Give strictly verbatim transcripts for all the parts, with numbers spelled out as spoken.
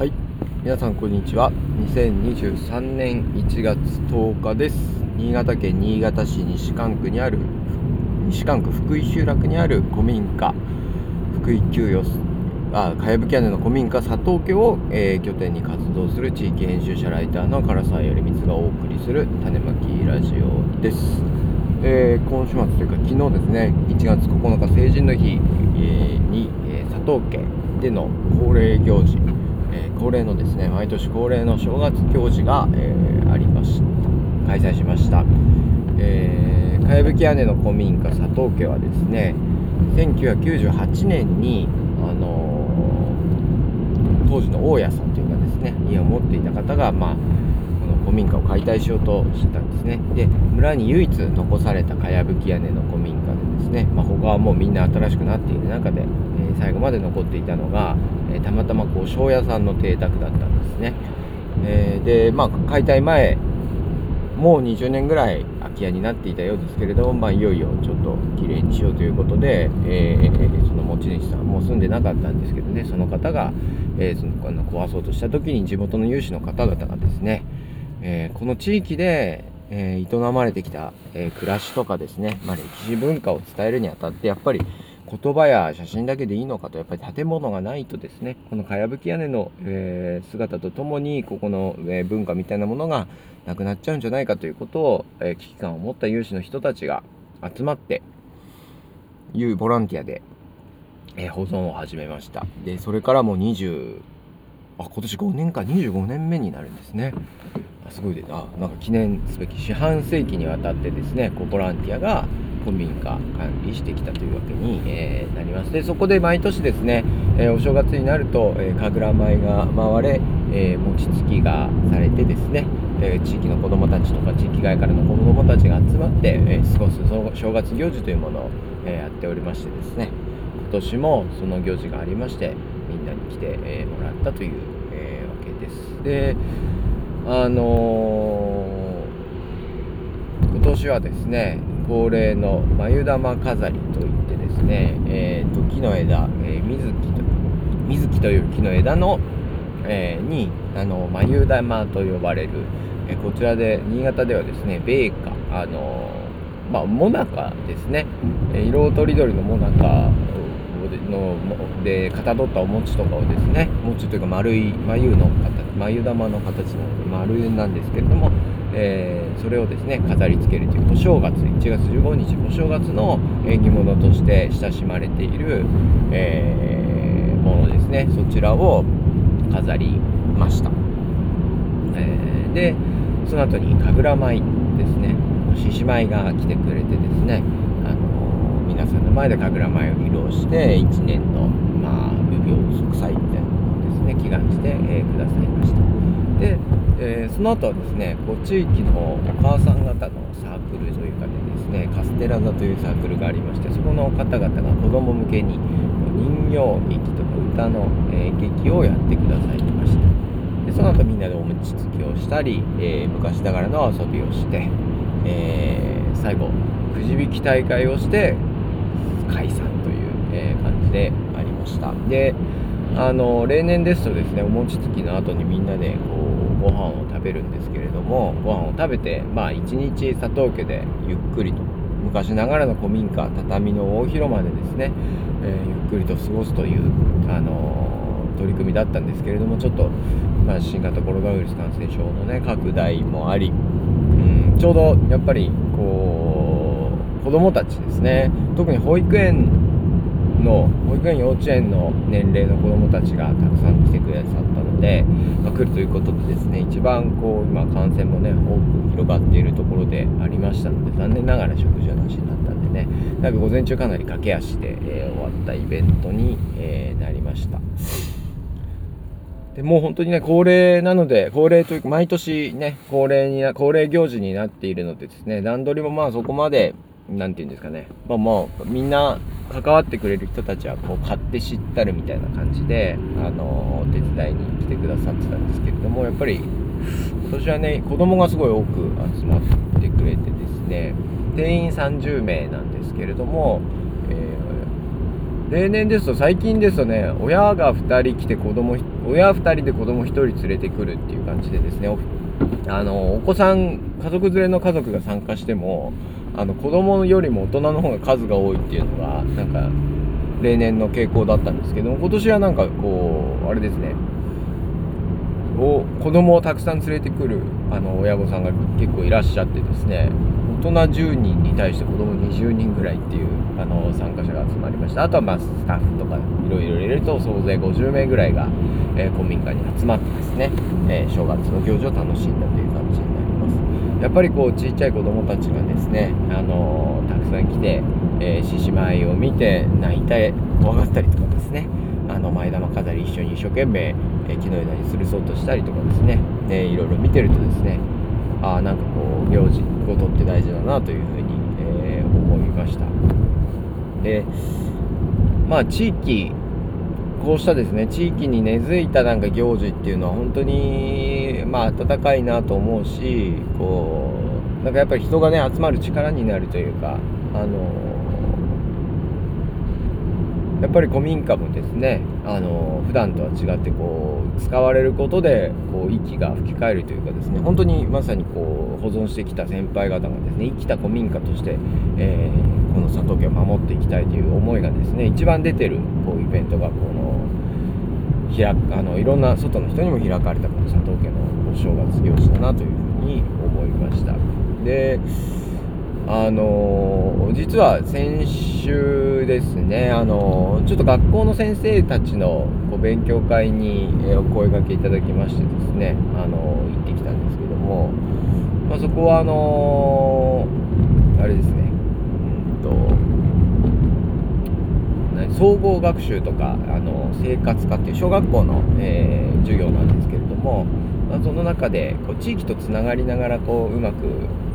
はい、皆さんこんにちは。にせんにじゅうさんねんいちがつとおかです。新潟県新潟市西蒲区にある西蒲区福井集落にある古民家福井給与あかやぶき屋根の古民家佐藤家を、えー、拠点に活動する地域編集者ライターの唐沢頼光がお送りする種まきラジオです。えー、今週末というか昨日ですね、いちがつここのか成人の日に佐藤家での恒例行事えー、恒例のですね毎年恒例の正月行事が、えー、ありました開催しました。えー、かやぶき屋根の古民家佐藤家はですねせんきゅうひゃくきゅうじゅうはちねんに、あのー、当時の大家さんというかですね家を持っていた方が、まあ、この古民家を解体しようとしたんですね。で村に唯一残されたかやぶき屋根の古民家でですね、まあ、他はもうみんな新しくなっている中で、えー、最後まで残っていたのがたまたまこう庄屋さんの邸宅だったんですね。えー、で、まあ、解体前もうにじゅうねんぐらい空き家になっていたようですけれども、まあ、いよいよちょっときれいにしようということで、えー、その持ち主さんもう住んでなかったんですけどねその方が、えー、その壊そうとした時に地元の有志の方々がですね、えー、この地域で、えー、営まれてきた、えー、暮らしとかですね、まあ、歴史文化を伝えるにあたってやっぱり言葉や写真だけでいいのかとやっぱり建物がないとですねこのかやぶき屋根の、えー、姿とともにここの、えー、文化みたいなものがなくなっちゃうんじゃないかということを、えー、危機感を持った有志の人たちが集まっていうボランティアで、えー、保存を始めました。でそれからもう20あ今年ごねんかにじゅうごねんめになるんですね。あすごいであなんか記念すべき四半世紀にわたってですねこうボランティアが古民家管理してきたというわけに、えー、なります。でそこで毎年ですね、えー、お正月になると、えー、神楽舞が回れ、えー、餅つきがされてですね、えー、地域の子どもたちとか地域外からの子どもたちが集まって、えー、過ごすその正月行事というものを、えー、やっておりましてですね今年もその行事がありましてみんなに来て、えー、もらったという、えー、わけです。であのー、今年はですね恒例の繭玉飾りといってですね、えー、と木の枝、えー、水木と水木という木の枝の、えー、にあの繭玉と呼ばれる、えー、こちらで新潟ではですね米花あのー、まあもなかですね、えー、色とりどりのもなかのでかたどったお餅とかをですね餅というか丸い繭の形繭玉の形なので丸なんですけれども。えー、それをですね飾り付けるというお正月いちがつじゅうごにちお正月の縁起物として親しまれている、えー、ものですねそちらを飾りました。えー、でその後に神楽舞ですね獅子舞が来てくれてですね、あのー、皆さんの前で神楽舞を披露していちねんのまあ無病息災みたいなものをですね祈願して、えー、くださいました。でえー、その後はですねこう地域のお母さん方のサークルというかでですねカステラ座というサークルがありましてそこの方々が子ども向けに人形劇とか歌の、えー、劇をやってくださいました。でその後みんなでお餅つきをしたり、えー、昔ながらの遊びをして、えー、最後くじ引き大会をして解散という、えー、感じでありました。であの例年ですとですねお餅つきの後にみんなでこうご飯を食べるんですけれどもご飯を食べてまあ一日佐藤家でゆっくりと昔ながらの古民家畳の大広間でですね、えー、ゆっくりと過ごすという、あのー、取り組みだったんですけれどもちょっと、まあ、新型コロナウイルス感染症のね拡大もあり、うん、ちょうどやっぱりこう子どもたちですね特に保育園の保育園幼稚園の年齢の子どもたちがたくさん来てくださったので、まあ、来るということでですね一番こう今感染もね多く広がっているところでありましたので残念ながら食事はなしになったんでねなんか午前中かなり駆け足で、えー、終わったイベントに、えー、なりました。でもう本当にね恒例なので恒例というか毎年ね恒例にな恒例行事になっているのでですね段取りもまあそこまでなんていうんですかね、まあ、もうみんな関わってくれる人たちはこう買って知ったるみたいな感じで、あのー、手伝いに来てくださってたんですけれどもやっぱり今年はね子供がすごい多く集まってくれてですね定員さんじゅうめいなんですけれども、え例年ですと、最近ですとね、親がふたり来て子供、親ふたりで子供ひとり連れてくるっていう感じでですね、あのお子さん、家族連れの家族が参加しても、あの子供よりも大人の方が数が多いっていうのがなんか例年の傾向だったんですけども、今年はなんかこうあれですね、お子供をたくさん連れてくるあの親御さんが結構いらっしゃってですね、大人じゅうにんに対して子供にじゅうにんぐらいっていうあの参加者が集まりました。あとはまあスタッフとかいろいろ入れると総勢ごじゅうめいぐらいが、えー、古民家に集まってですね、えー、正月の行事を楽しんだという感じになります。やっぱりこうちっちゃい子供たちがですね、あのー、たくさん来て、えー、獅子舞を見て泣いて怖がったりとかですね、あの前玉飾り一緒に一生懸命、えー、木の枝に吊るそうとしたりとかですね、えー、いろいろ見てるとですね、ああなんかこう行事ごとって大事だなというふうに、えー、思いました。で、まあ地域こうしたですね地域に根付いたなんか行事っていうのは本当にまあ温かいなと思うし、こうなんかやっぱり人がね集まる力になるというか、あのやっぱり古民家もですね、あの普段とは違ってこう使われることでこう息が吹き返るというかですね、本当にまさにこう保存してきた先輩方がですね、生きた古民家として、えー、この佐藤家を守っていきたいという思いがですね一番出てるこうイベントがこの開く、あのいろんな外の人にも開かれたこの佐藤家のお正月行事だなというふうに思いました。で、あの実は先週ですね、あのちょっと学校の先生たちのこう勉強会にお声掛けいただきましてですね、あの行ってきたんですけども、まあ、そこはあのあれですね、うんと総合学習とかあの生活科っていう小学校の、えー、授業なんですけれども、まあ、その中でこう地域とつながりながらこううまく、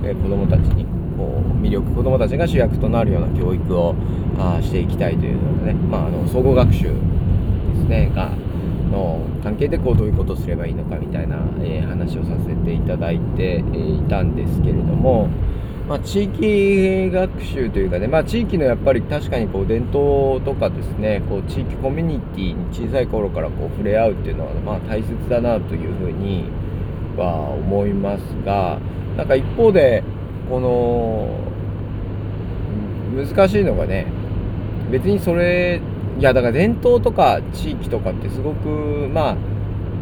えー、子どもたちにこう魅力、子どもたちが主役となるような教育をあしていきたいというので、ね、まあ、あの総合学習ですねがの関係でこうどういうことをすればいいのかみたいな、えー、話をさせていただいていたんですけれども、まあ、地域学習というかね、まあ、地域のやっぱり確かにこう伝統とかですね、こう地域コミュニティに小さい頃からこう触れ合うっていうのはまあ大切だなというふうには思いますが、なんか一方でこの難しいのがね、別にそれいやだから伝統とか地域とかってすごくまあ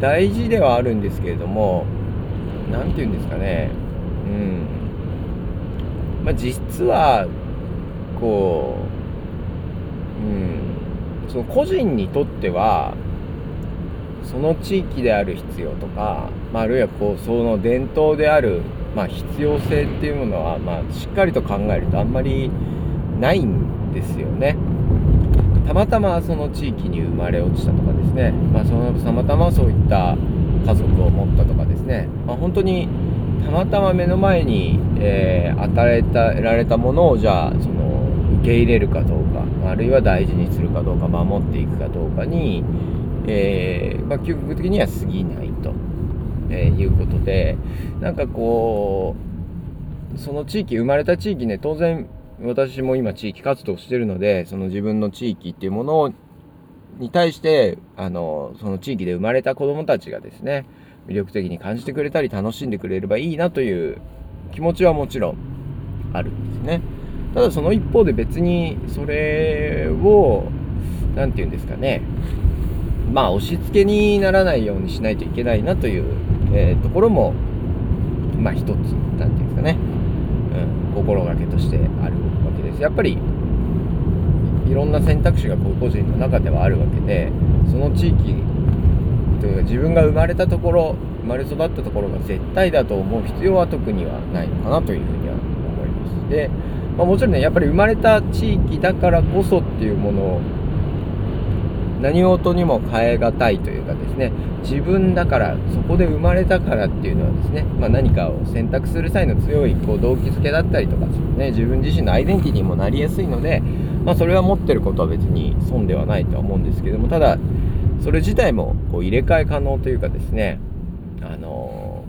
大事ではあるんですけれども、なんていうんですかね、うん、まあ実はこう、うん、その個人にとってはその地域である必要とか、まあ、あるいはこうその伝統であるまあ、必要性っていうものは、まあ、しっかりと考えるとあんまりないんですよね。たまたまその地域に生まれ落ちたとかですね、まあ、そのたまたまそういった家族を持ったとかですね、まあ、本当にたまたま目の前に、えー、与えられたものをじゃあその受け入れるかどうか、あるいは大事にするかどうか、守っていくかどうかに、えーまあ、究極的には過ぎないと。えー、いうことで、なんかこうその地域、生まれた地域ね、当然私も今地域活動してるので、その自分の地域っていうものに対してあのその地域で生まれた子どもたちがですね魅力的に感じてくれたり楽しんでくれればいいなという気持ちはもちろんあるんですね。ただその一方で別にそれをなんていうんですかね、まあ押し付けにならないようにしないといけないなというえー、ところもまあ一つなんていうんですかね、うん、心がけとしてあるわけです。やっぱりいろんな選択肢がこう個人の中ではあるわけで、その地域というか自分が生まれたところ、生まれ育ったところが絶対だと思う必要は特にはないのかなというふうには思います。で、まあ、もちろんねやっぱり生まれた地域だからこそっていうものを何事にも変えがたいというかですね、自分だからそこで生まれたからっていうのはですね、まあ、何かを選択する際の強いこう動機づけだったりとかですね、自分自身のアイデンティティもなりやすいので、まあ、それは持ってることは別に損ではないとは思うんですけども、ただそれ自体もこう入れ替え可能というかですね、あの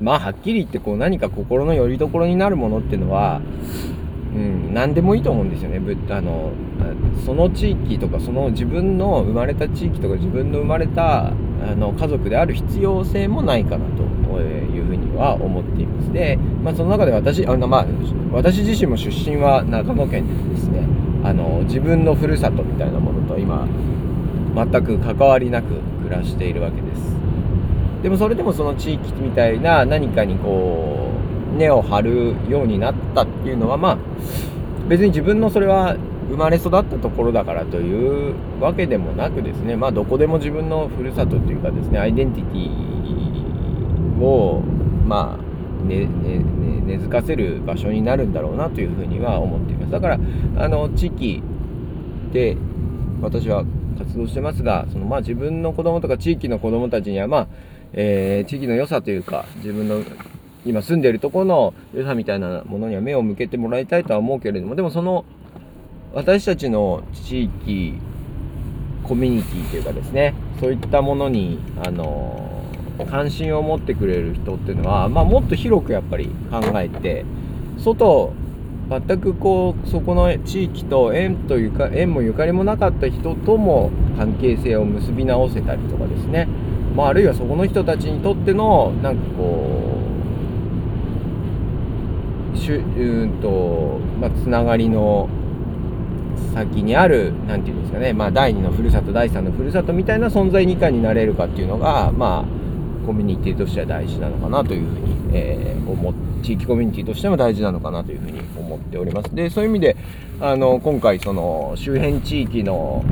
ー、まあはっきり言ってこう何か心の拠り所になるものっていうのはうん、何でもいいと思うんですよね。ぶあのその地域とかその自分の生まれた地域とか自分の生まれたあの家族である必要性もないかなというふうには思っています。で、まあ、その中で私あの、まあ、私自身も出身は長野県ですね。あの自分のふるさとみたいなものと今全く関わりなく暮らしているわけです。でもそれでもその地域みたいな何かにこう根を張るようになったっていうのは、まあ別に自分のそれは生まれ育ったところだからというわけでもなくですね、まあどこでも自分のふるさとというかですね、アイデンティティをまあねねね根付かせる場所になるんだろうなというふうには思っています。だからあの地域で私は活動してますが、そのまあ自分の子供とか地域の子供たちにはまあ、えー、地域の良さというか自分の今住んでいるところの良さみたいなものには目を向けてもらいたいとは思うけれども、でもその私たちの地域コミュニティというかですね、そういったものにあの関心を持ってくれる人っていうのは、まあ、もっと広くやっぱり考えて、外全くこうそこの地域と縁というか縁もゆかりもなかった人とも関係性を結び直せたりとかですね、まあ、あるいはそこの人たちにとってのなんかこうしゅうんとまあ、つながりの先にあるなんていうんですかね、まあ、第二のふるさと第三のふるさとみたいな存在にいかになれるかっていうのが、まあ、コミュニティとしては大事なのかなというふうに、えー、思地域コミュニティとしても大事なのかなというふうに思っております。で、そういう意味であの今回その周辺地域の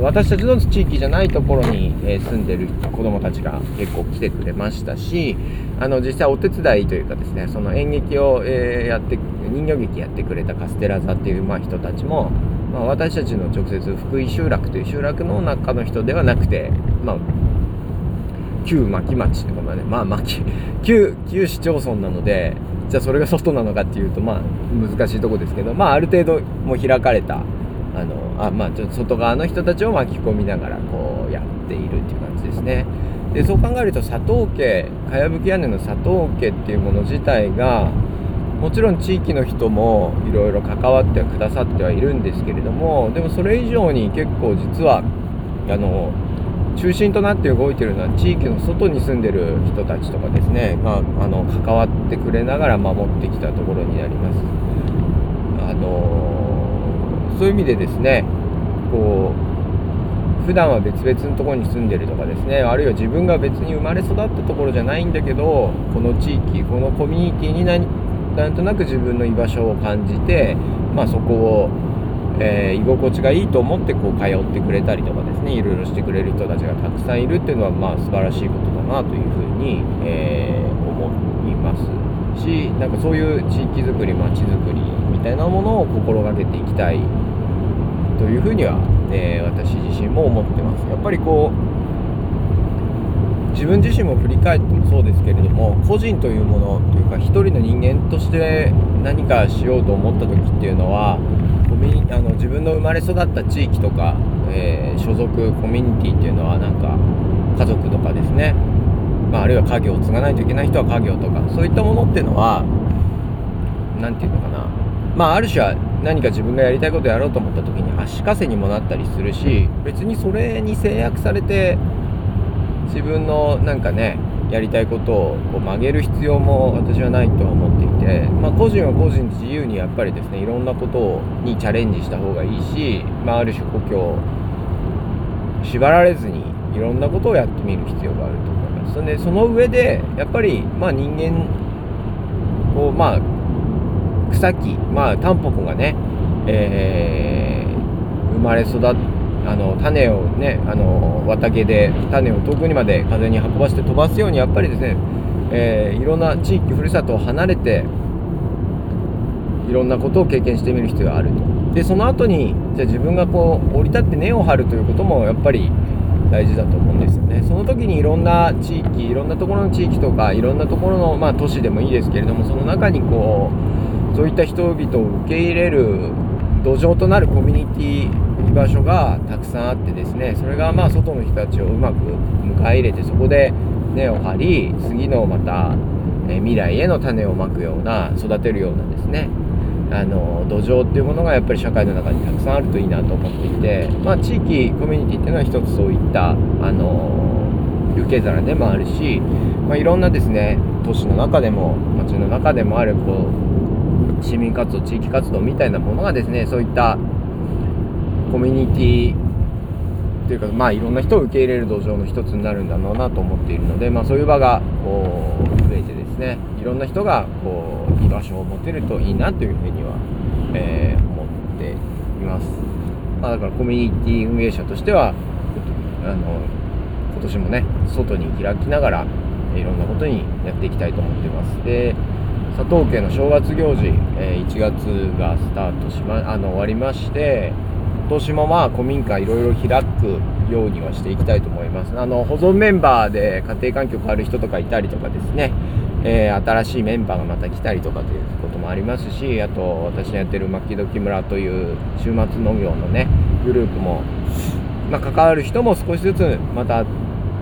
私たちの地域じゃないところに住んでる子どもたちが結構来てくれましたし、あの実際お手伝いというかですね、その演劇をやって人形劇やってくれたカステラ座っていうまあ人たちも、まあ、私たちの直接福井集落という集落の中の人ではなくて、まあ、旧牧町というかまあね、まあ牧旧旧市町村なので、じゃあそれが外なのかっていうとまあ難しいところですけど、まあある程度もう開かれた。あのあまあ、ちょっと外側の人たちを巻き込みながらこうやっているっていう感じですね。でそう考えると佐藤家、かやぶき屋根の佐藤家っていうもの自体がもちろん地域の人もいろいろ関わってはくださってはいるんですけれども、でもそれ以上に結構実はあの中心となって動いているのは地域の外に住んでる人たちとかですね、まあ、あの関わってくれながら守ってきたところになります。あのそういう意味でですね、こう普段は別々のところに住んでるとかですね、あるいは自分が別に生まれ育ったところじゃないんだけど、この地域、このコミュニティに何なんとなく自分の居場所を感じて、まあ、そこを、えー、居心地がいいと思ってこう通ってくれたりとかですね、いろいろしてくれる人たちがたくさんいるっていうのはまあ素晴らしいことだなというふうに、えー、思いますし、なんかそういう地域づくり、街づくりみたいなものを心がけていきたいというふうには、えー、私自身も思ってます。やっぱりこう自分自身も振り返ってもそうですけれども、個人というものというか一人の人間として何かしようと思った時っていうのはあの自分の生まれ育った地域とか、えー、所属コミュニティっていうのはなんか家族とかですね、まあ、あるいは家業を継がないといけない人は家業とかそういったものっていうのはなんていうのかな、まあ、ある種は何か自分がやりたいことをやろうと思った時に足かせにもなったりするし、別にそれに制約されて自分のなんかねやりたいことをこう曲げる必要も私はないと思っていて、まあ、個人は個人自由にやっぱりですねいろんなことにチャレンジした方がいいし、まあ、ある種故郷縛られずにいろんなことをやってみる必要があると思います。でその上でやっぱりまあ人間をまあ草木、まあ、タンポポがね、えー、生まれ育っあの種をねあの綿毛で種を遠くにまで風に運ばせて飛ばすようにやっぱりですね、えー、いろんな地域ふるさとを離れていろんなことを経験してみる必要があると。でその後にじゃあ自分がこう降り立って根を張るということもやっぱり大事だと思うんですよね。その時にいろんな地域いろんなところの地域とかいろんなところの、まあ、都市でもいいですけれども、その中にこうそういった人々を受け入れる土壌となるコミュニティ居場所がたくさんあってですね、それがまあ外の人たちをうまく迎え入れてそこで根を張り、次のまた未来への種をまくような育てるようなですね、あの土壌っていうものがやっぱり社会の中にたくさんあるといいなと思っていて、まあ、地域コミュニティっていうのは一つそういったあの受け皿でもあるし、まあ、いろんなですね都市の中でも町の中でもあるこう市民活動地域活動みたいなものがですねそういったコミュニティというか、まあ、いろんな人を受け入れる土壌の一つになるんだろうなと思っているので、まあ、そういう場がこう増えてですねいろんな人がこう居場所を持てるといいなというふうには、えー、思っています、まあ、だからコミュニティ運営者としてはあの今年もね外に開きながらいろんなことにやっていきたいと思っています。で佐藤家の正月行事、えー、いちがつがスタートし、ま、あの終わりまして今年もまあ古民家いろいろ開くようにはしていきたいと思います。あの保存メンバーで家庭環境変わる人とかいたりとかですね、えー、新しいメンバーがまた来たりとかということもありますし、あと私のやってる牧時村という週末農業のねグループも、まあ、関わる人も少しずつまた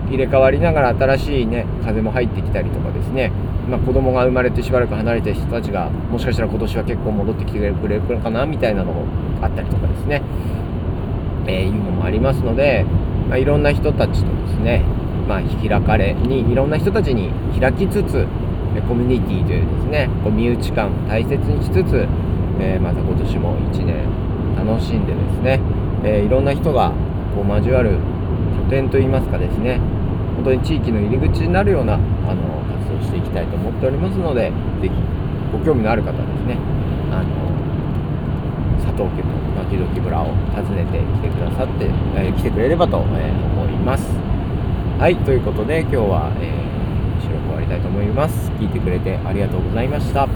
入れ替わりながら新しいね風も入ってきたりとかですね、まあ、子供が生まれてしばらく離れている人たちがもしかしたら今年は結構戻ってきてくれるかなみたいなのもあったりとかですね、えー、いうのもありますので、まあ、いろんな人たちとですね、まあ、開かれにいろんな人たちに開きつつコミュニティというですねこう身内感を大切にしつつ、えー、また今年もいちねん楽しんでですね、えー、いろんな人がこう交わる拠点といいますかですね本当に地域の入り口になるようなあの活動をしていきたいと思っておりますので、ぜひご興味のある方はですねあの佐藤家と牧時村を訪ねてきてくださって、えー、来てくれればと思います。はいということで今日は、えー、収録終わりたいと思います。聞いてくれてありがとうございました。